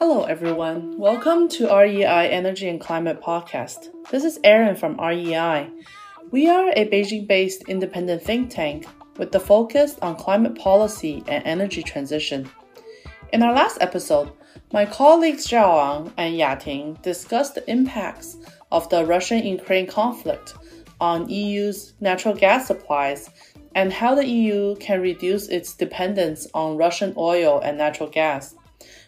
Hello everyone, welcome to REI Energy and Climate Podcast. This is Erin from REI. We are a Beijing-based independent think tank with the focus on climate policy and energy transition. In our last episode, my colleagues Zhaoang and Yating discussed the impacts of the Russian-Ukraine conflict on EU's natural gas supplies and how the EU can reduce its dependence on Russian oil and natural gas.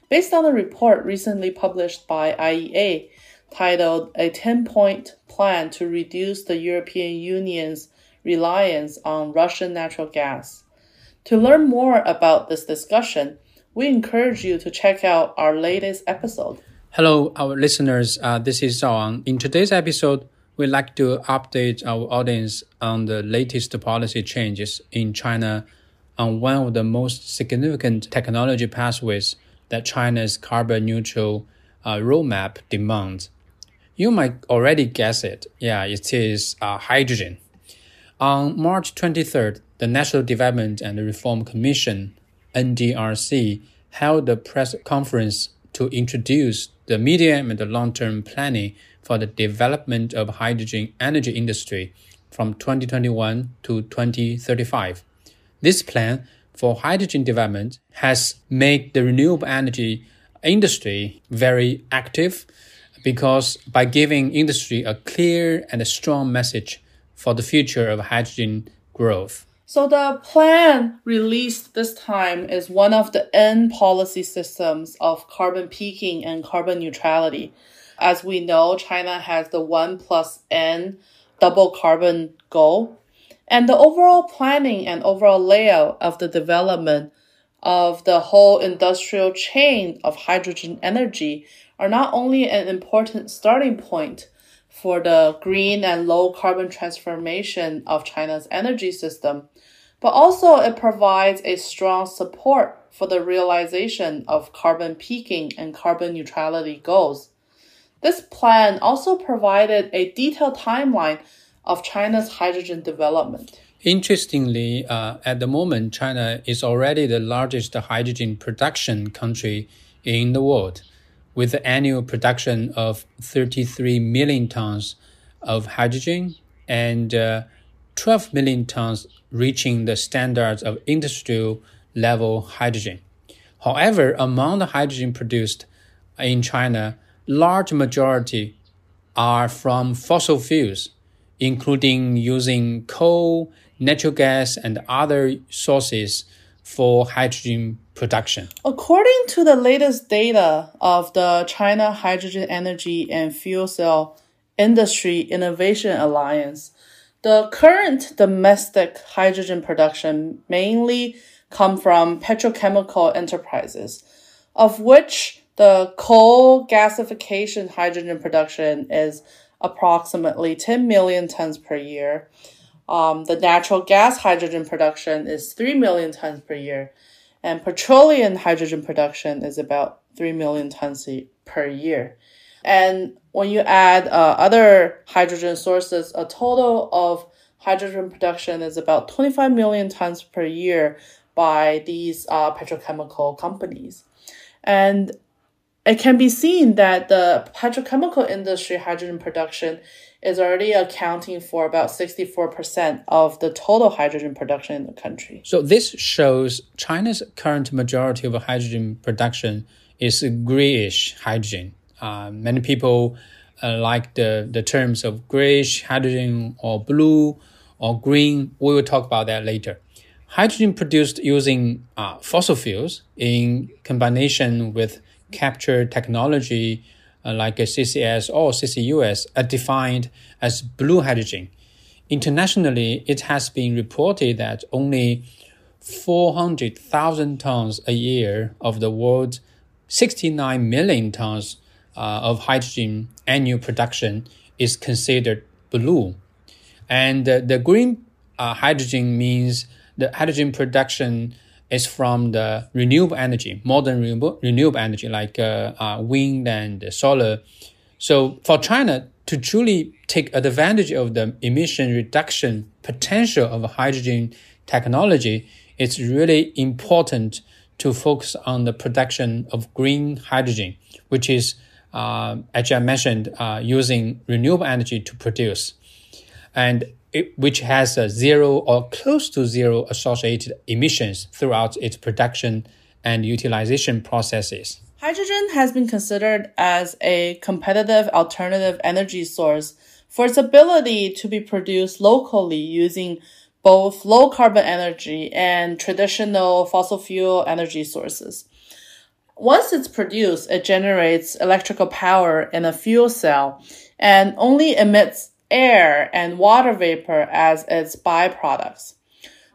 Based on a report recently published by IEA titled A 10-Point Plan to Reduce the European Union's Reliance on Russian Natural Gas. To learn more about this discussion, we encourage you to check out our latest episode. Hello, our listeners. This is Zhaoang. In today's episode, we'd like to update our audience on the latest policy changes in China on one of the most significant technology pathways that China's carbon neutral roadmap demands. You might already guess it. Yeah, it is hydrogen. On March 23rd, the National Development and Reform Commission, NDRC, held a press conference to introduce the medium and the long-term planning for the development of hydrogen energy industry from 2021 to 2035. This plan for hydrogen development has made the renewable energy industry very active because by giving industry a clear and a strong message for the future of hydrogen growth. So the plan released this time is one of the end policy systems of carbon peaking and carbon neutrality. As we know, China has the 1+N double carbon goal. And the overall planning and overall layout of the development of the whole industrial chain of hydrogen energy are not only an important starting point for the green and low carbon transformation of China's energy system, but also it provides a strong support for the realization of carbon peaking and carbon neutrality goals. This plan also provided a detailed timeline of China's hydrogen development. Interestingly, at the moment, China is already the largest hydrogen production country in the world, with the annual production of 33 million tons of hydrogen and 12 million tons reaching the standards of industrial level hydrogen. However, among the hydrogen produced in China, large majority are from fossil fuels, including using coal, natural gas, and other sources for hydrogen production. According to the latest data of the China Hydrogen Energy and Fuel Cell Industry Innovation Alliance, the current domestic hydrogen production mainly comes from petrochemical enterprises, of which the coal gasification hydrogen production is approximately 10 million tons per year. The natural gas hydrogen production is 3 million tons per year, and petroleum hydrogen production is about 3 million tons per year. And when you add other hydrogen sources, a total of hydrogen production is about 25 million tons per year by these petrochemical companies. And it can be seen that the petrochemical industry hydrogen production is already accounting for about 64% of the total hydrogen production in the country. So this shows China's current majority of hydrogen production is grayish hydrogen. Many people like the terms of grayish hydrogen or blue or green. We will talk about that later. Hydrogen produced using fossil fuels in combination with capture technology like a CCS or CCUS are defined as blue hydrogen. Internationally, it has been reported that only 400,000 tons a year of the world's 69 million tons of hydrogen annual production is considered blue. And the green hydrogen means the hydrogen production is from the renewable energy, modern renewable energy like wind and solar. So for China to truly take advantage of the emission reduction potential of hydrogen technology, it's really important to focus on the production of green hydrogen, which is, as I mentioned, using renewable energy to produce, and which has a zero or close to zero associated emissions throughout its production and utilization processes. Hydrogen has been considered as a competitive alternative energy source for its ability to be produced locally using both low-carbon energy and traditional fossil fuel energy sources. Once it's produced, it generates electrical power in a fuel cell and only emits air and water vapor as its byproducts.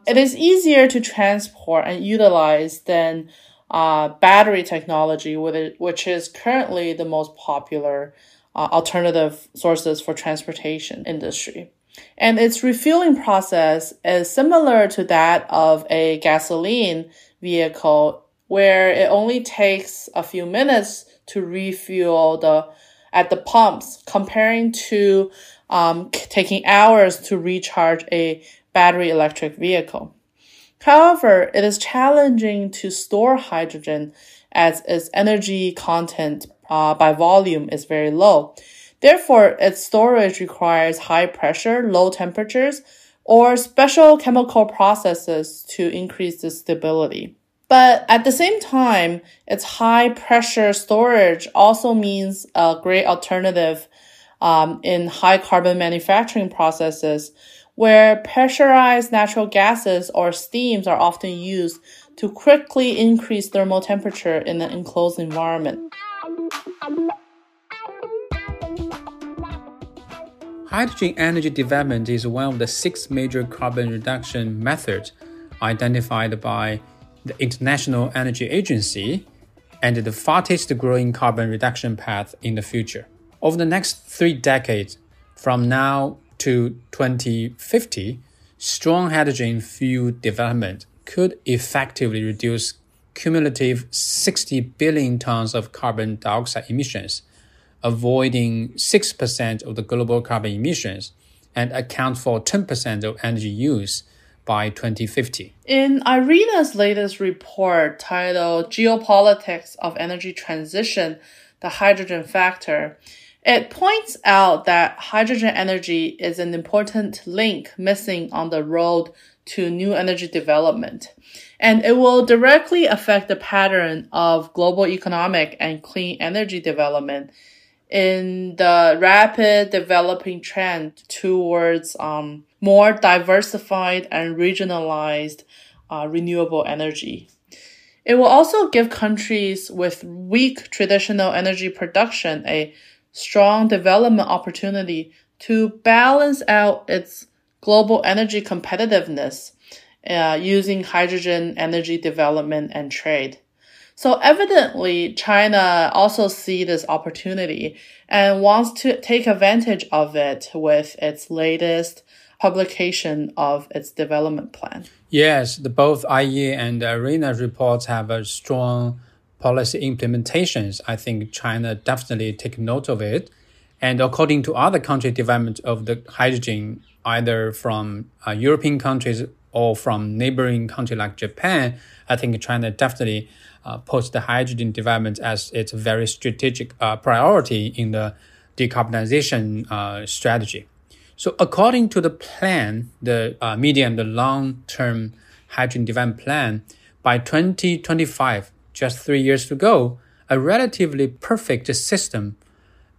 It is easier to transport and utilize than battery technology, which is currently the most popular alternative sources for transportation industry. And its refueling process is similar to that of a gasoline vehicle, where it only takes a few minutes to refuel at the pumps, comparing to taking hours to recharge a battery electric vehicle. However, it is challenging to store hydrogen as its energy content by volume is very low. Therefore, its storage requires high pressure, low temperatures, or special chemical processes to increase the stability. But at the same time, its high pressure storage also means a great alternative in high carbon manufacturing processes, where pressurized natural gases or steams are often used to quickly increase thermal temperature in an enclosed environment. Hydrogen energy development is one of the six major carbon reduction methods identified by the International Energy Agency and the fastest growing carbon reduction path in the future. Over the next 3 decades, from now to 2050, strong hydrogen fuel development could effectively reduce cumulative 60 billion tons of carbon dioxide emissions, avoiding 6% of the global carbon emissions and account for 10% of energy use by 2050. In IRENA's latest report titled Geopolitics of Energy Transition, the Hydrogen Factor, it points out that hydrogen energy is an important link missing on the road to new energy development, and it will directly affect the pattern of global economic and clean energy development in the rapid developing trend towards more diversified and regionalized renewable energy. It will also give countries with weak traditional energy production a strong development opportunity to balance out its global energy competitiveness using hydrogen energy development and trade. So evidently, China also sees this opportunity and wants to take advantage of it with its latest publication of its development plan. Yes, both IEA and ARENA reports have a strong policy implementations. I think China definitely take note of it. And according to other country development of the hydrogen, either from European countries or from neighboring countries like Japan, I think China definitely puts the hydrogen development as its very strategic priority in the decarbonization strategy. So according to the plan, the medium and the long-term hydrogen development plan, by 2025, just 3 years to go, a relatively perfect system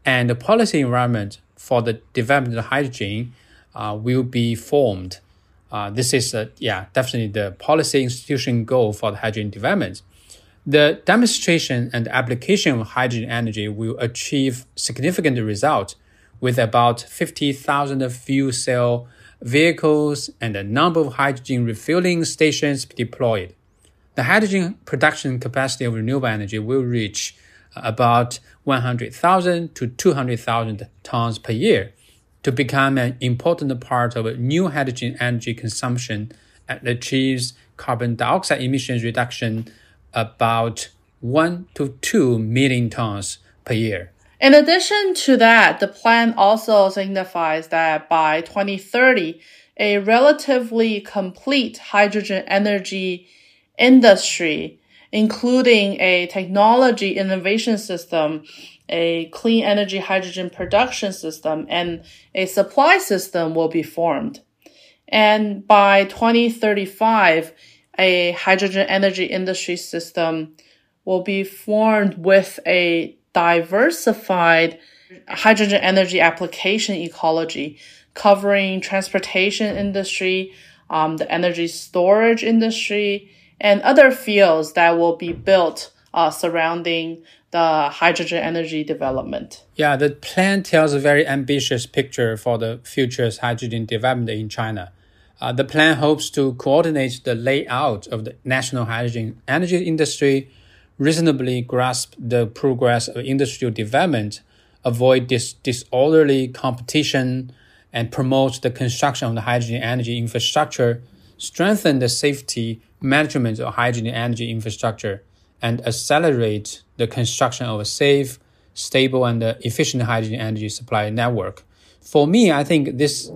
and the policy environment for the development of hydrogen will be formed. This is definitely the policy institution goal for the hydrogen development. The demonstration and application of hydrogen energy will achieve significant results with about 50,000 fuel cell vehicles and a number of hydrogen refueling stations deployed. The hydrogen production capacity of renewable energy will reach about 100,000 to 200,000 tons per year to become an important part of new hydrogen energy consumption and achieves carbon dioxide emissions reduction about 1 to 2 million tons per year. In addition to that, the plan also signifies that by 2030, a relatively complete hydrogen energy industry including a technology innovation system, a clean energy hydrogen production system, and a supply system will be formed. And by 2035, a hydrogen energy industry system will be formed with a diversified hydrogen energy application ecology covering transportation industry, the energy storage industry, and other fields that will be built surrounding the hydrogen energy development. Yeah, the plan tells a very ambitious picture for the future's hydrogen development in China. The plan hopes to coordinate the layout of the national hydrogen energy industry, reasonably grasp the progress of industrial development, avoid disorderly competition, and promote the construction of the hydrogen energy infrastructure, strengthen the safety management of hydrogen energy infrastructure, and accelerate the construction of a safe, stable, and efficient hydrogen energy supply network. For me, I think this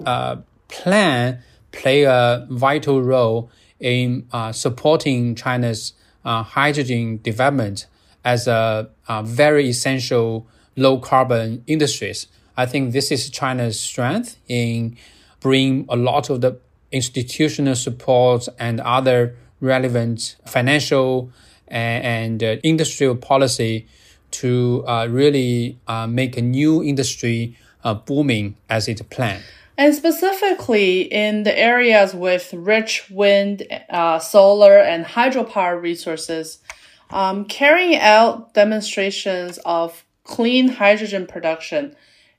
plan plays a vital role in supporting China's hydrogen development as a very essential low-carbon industries. I think this is China's strength in bringing a lot of the institutional support and other relevant financial and industrial policy to really make a new industry booming as it planned. And specifically in the areas with rich wind, solar, and hydropower resources, carrying out demonstrations of clean hydrogen production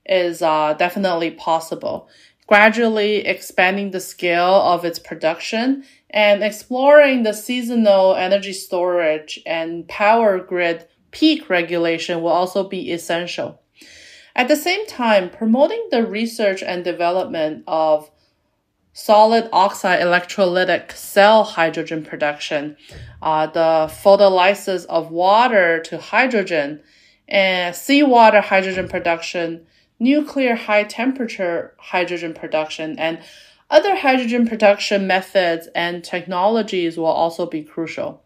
is definitely possible. Gradually expanding the scale of its production and exploring the seasonal energy storage and power grid peak regulation will also be essential. At the same time, promoting the research and development of solid oxide electrolytic cell hydrogen production, the photolysis of water to hydrogen, and seawater hydrogen production, nuclear high-temperature hydrogen production, and other hydrogen production methods and technologies will also be crucial.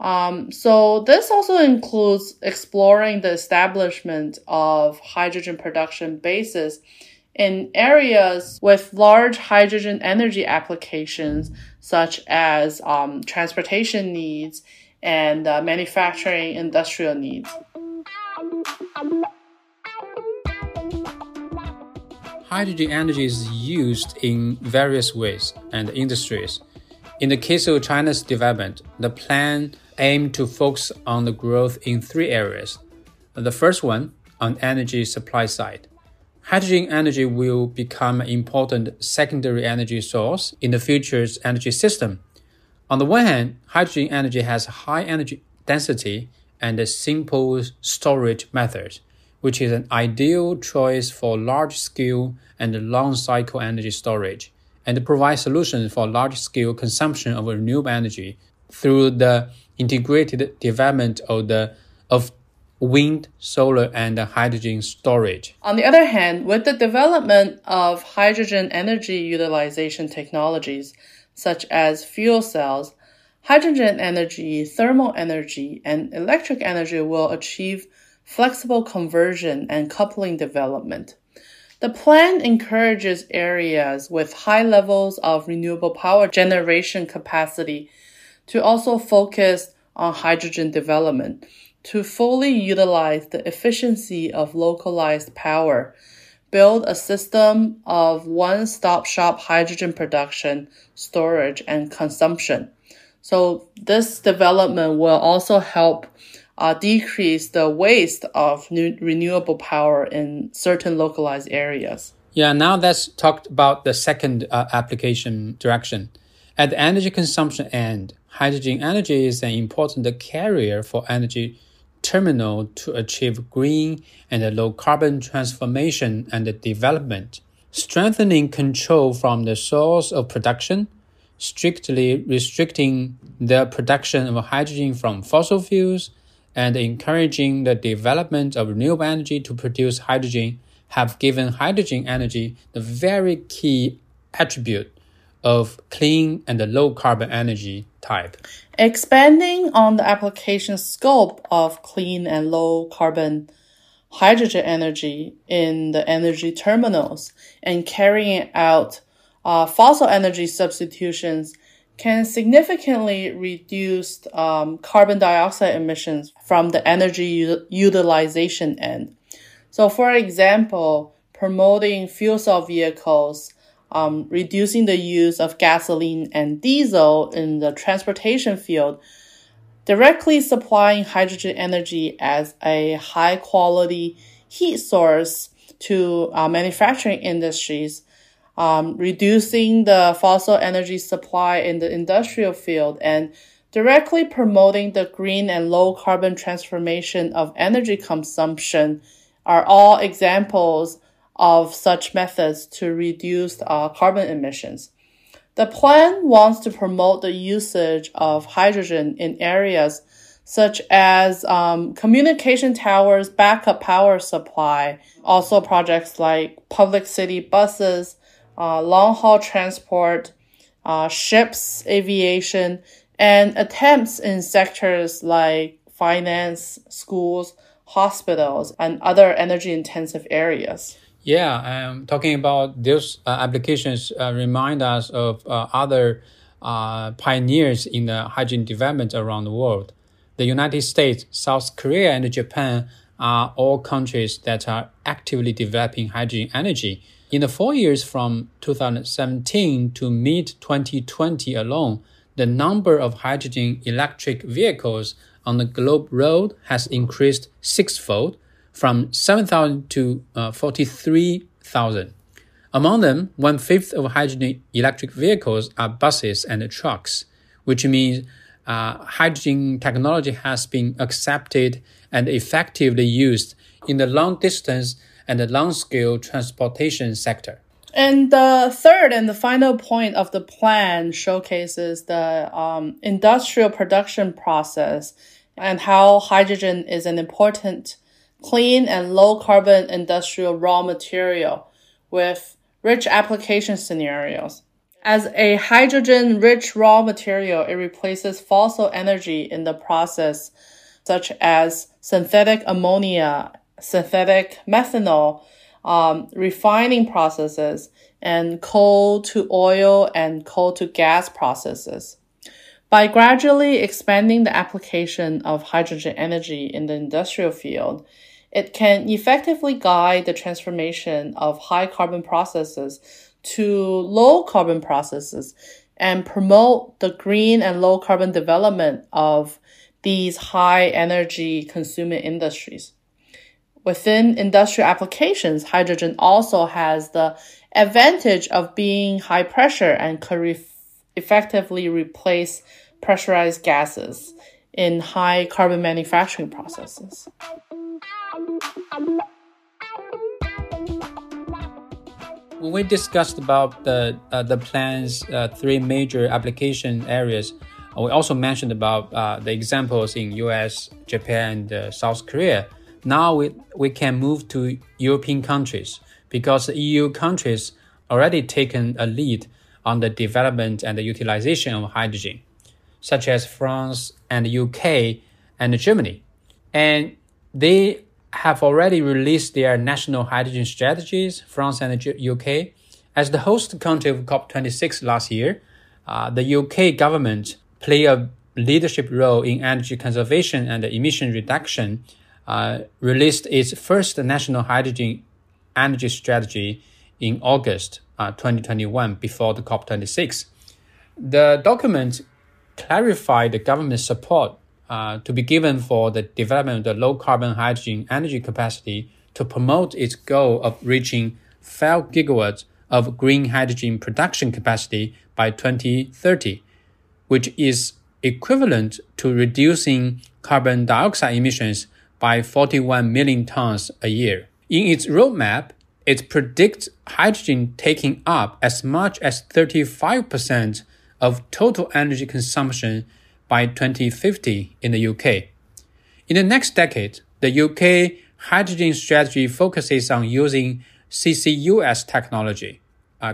So this also includes exploring the establishment of hydrogen production bases in areas with large hydrogen energy applications, such as transportation needs and manufacturing industrial needs. Hydrogen energy is used in various ways and industries. In the case of China's development, the plan aimed to focus on the growth in three areas. The first one, on energy supply side. Hydrogen energy will become an important secondary energy source in the future's energy system. On the one hand, hydrogen energy has high energy density and a simple storage method, which is an ideal choice for large-scale and long-cycle energy storage, and provides solutions for large-scale consumption of renewable energy through the integrated development of wind, solar, and hydrogen storage. On the other hand, with the development of hydrogen energy utilization technologies, such as fuel cells, hydrogen energy, thermal energy, and electric energy will achieve flexible conversion and coupling development. The plan encourages areas with high levels of renewable power generation capacity to also focus on hydrogen development, to fully utilize the efficiency of localized power, build a system of one-stop-shop hydrogen production, storage, and consumption. So this development will also help decrease the waste of renewable power in certain localized areas. Yeah, now let's talk about the second application direction. At the energy consumption end, hydrogen energy is an important carrier for energy terminal to achieve green and low-carbon transformation and development. Strengthening control from the source of production, strictly restricting the production of hydrogen from fossil fuels, and encouraging the development of renewable energy to produce hydrogen have given hydrogen energy the very key attribute of clean and low-carbon energy type. Expanding on the application scope of clean and low-carbon hydrogen energy in the energy terminals and carrying out fossil energy substitutions can significantly reduce carbon dioxide emissions from the energy utilization end. So, for example, promoting fuel cell vehicles, reducing the use of gasoline and diesel in the transportation field, directly supplying hydrogen energy as a high-quality heat source to manufacturing industries, reducing the fossil energy supply in the industrial field, and directly promoting the green and low-carbon transformation of energy consumption are all examples of such methods to reduce carbon emissions. The plan wants to promote the usage of hydrogen in areas such as communication towers, backup power supply, also projects like public city buses, long-haul transport, ships, aviation, and attempts in sectors like finance, schools, hospitals, and other energy-intensive areas. Yeah, talking about those applications remind us of other pioneers in the hydrogen development around the world. The United States, South Korea, and Japan are all countries that are actively developing hydrogen energy. In the 4 years from 2017 to mid-2020 alone, the number of hydrogen electric vehicles on the globe road has increased sixfold, from 7,000 to 43,000. Among them, one-fifth of hydrogen electric vehicles are buses and trucks, which means hydrogen technology has been accepted and effectively used in the long-distance and the long-scale transportation sector. And the third and the final point of the plan showcases the industrial production process and how hydrogen is an important clean and low-carbon industrial raw material with rich application scenarios. As a hydrogen-rich raw material, it replaces fossil energy in the process, such as synthetic ammonia, synthetic methanol, refining processes, and coal-to-oil and coal-to-gas processes. By gradually expanding the application of hydrogen energy in the industrial field, it can effectively guide the transformation of high-carbon processes to low-carbon processes and promote the green and low-carbon development of these high-energy consumer industries. Within industrial applications, hydrogen also has the advantage of being high-pressure and could effectively replace pressurized gases in high carbon manufacturing processes. When we discussed about the plan's three major application areas, we also mentioned about the examples in US, Japan, and South Korea. Now we can move to European countries because the EU countries already taken a lead on the development and the utilization of hydrogen, such as France and UK and Germany. And they have already released their national hydrogen strategies, France and UK. As the host country of COP26 last year, the UK government played a leadership role in energy conservation and emission reduction, released its first national hydrogen energy strategy in August 2021 before the COP26. The document clarified the government's support to be given for the development of the low-carbon hydrogen energy capacity to promote its goal of reaching 5 gigawatts of green hydrogen production capacity by 2030, which is equivalent to reducing carbon dioxide emissions by 41 million tons a year. In its roadmap, it predicts hydrogen taking up as much as 35% of total energy consumption by 2050 in the UK. In the next decade, the UK hydrogen strategy focuses on using CCUS technology,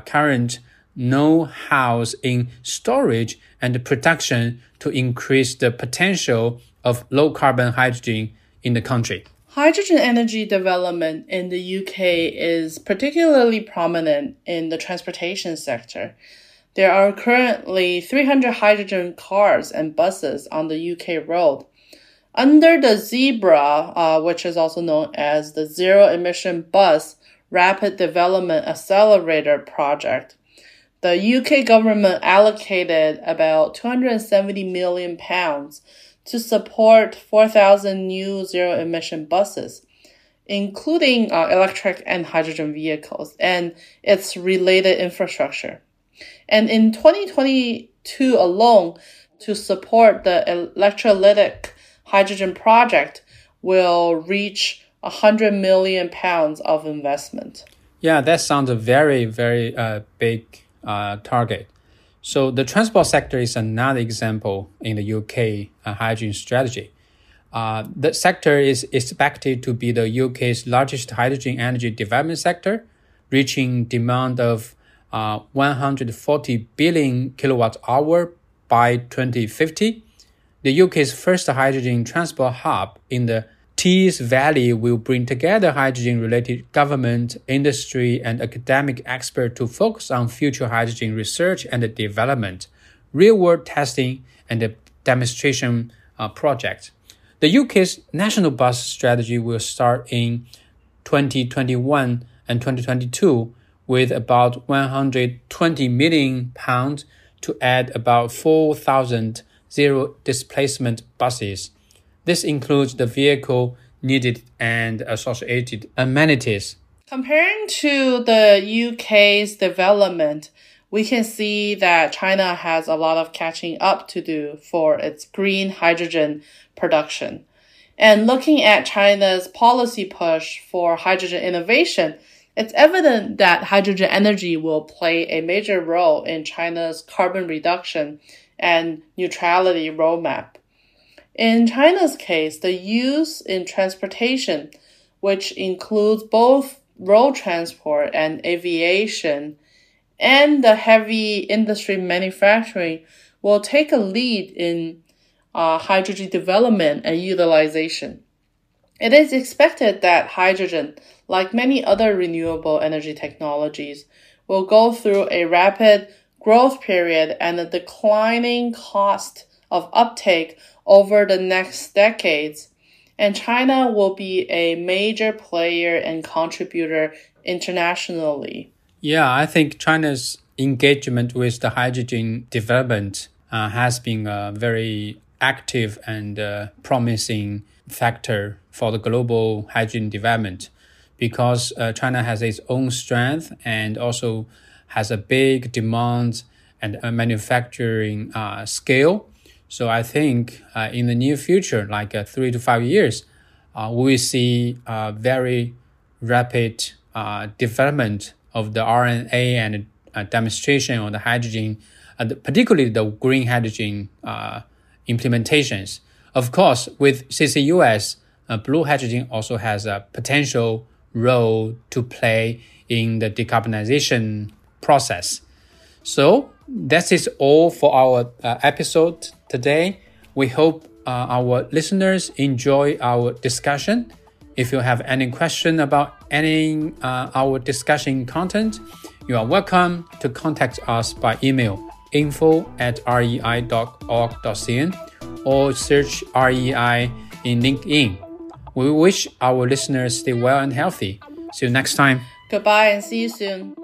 current know-hows in storage and production to increase the potential of low-carbon hydrogen in the country. Hydrogen energy development in the UK is particularly prominent in the transportation sector. There are currently 300 hydrogen cars and buses on the UK road. Under the Zebra, which is also known as the Zero Emission Bus Rapid Development Accelerator Project, the UK government allocated about £270 million to support 4,000 new zero-emission buses, including electric and hydrogen vehicles and its related infrastructure. And in 2022 alone, to support the electrolytic hydrogen project will reach £100 million of investment. Yeah, that sounds a very, very big target. So the transport sector is another example in the UK hydrogen strategy. The sector is expected to be the UK's largest hydrogen energy development sector, reaching demand of 140 billion kilowatt hour by 2050. The UK's first hydrogen transport hub in the Tees Valley will bring together hydrogen-related government, industry, and academic experts to focus on future hydrogen research and development, real-world testing, and demonstration projects. The UK's national bus strategy will start in 2021 and 2022 with about £120 million to add about 4,000 zero-displacement buses. This includes the vehicle needed and associated amenities. Comparing to the UK's development, we can see that China has a lot of catching up to do for its green hydrogen production. And looking at China's policy push for hydrogen innovation, it's evident that hydrogen energy will play a major role in China's carbon reduction and neutrality roadmap. In China's case, the use in transportation, which includes both road transport and aviation, and the heavy industry manufacturing, will take a lead in hydrogen development and utilization. It is expected that hydrogen, like many other renewable energy technologies, will go through a rapid growth period and a declining cost of uptake over the next decades, and China will be a major player and contributor internationally. Yeah, I think China's engagement with the hydrogen development has been a very active and promising factor for the global hydrogen development, because China has its own strength and also has a big demand and a manufacturing scale. So I think in the near future, like 3 to 5 years, we see very rapid development of the RNA and demonstration of the hydrogen, and particularly the green hydrogen implementations. Of course, with CCUS, blue hydrogen also has a potential role to play in the decarbonization process. So that is all for our episode today. We hope our listeners enjoy our discussion. If you have any question about any our discussion content, you are welcome to contact us by email info@rei.org.cn or search REI in LinkedIn. We wish our listeners stay well and healthy. See you next time. Goodbye and see you soon.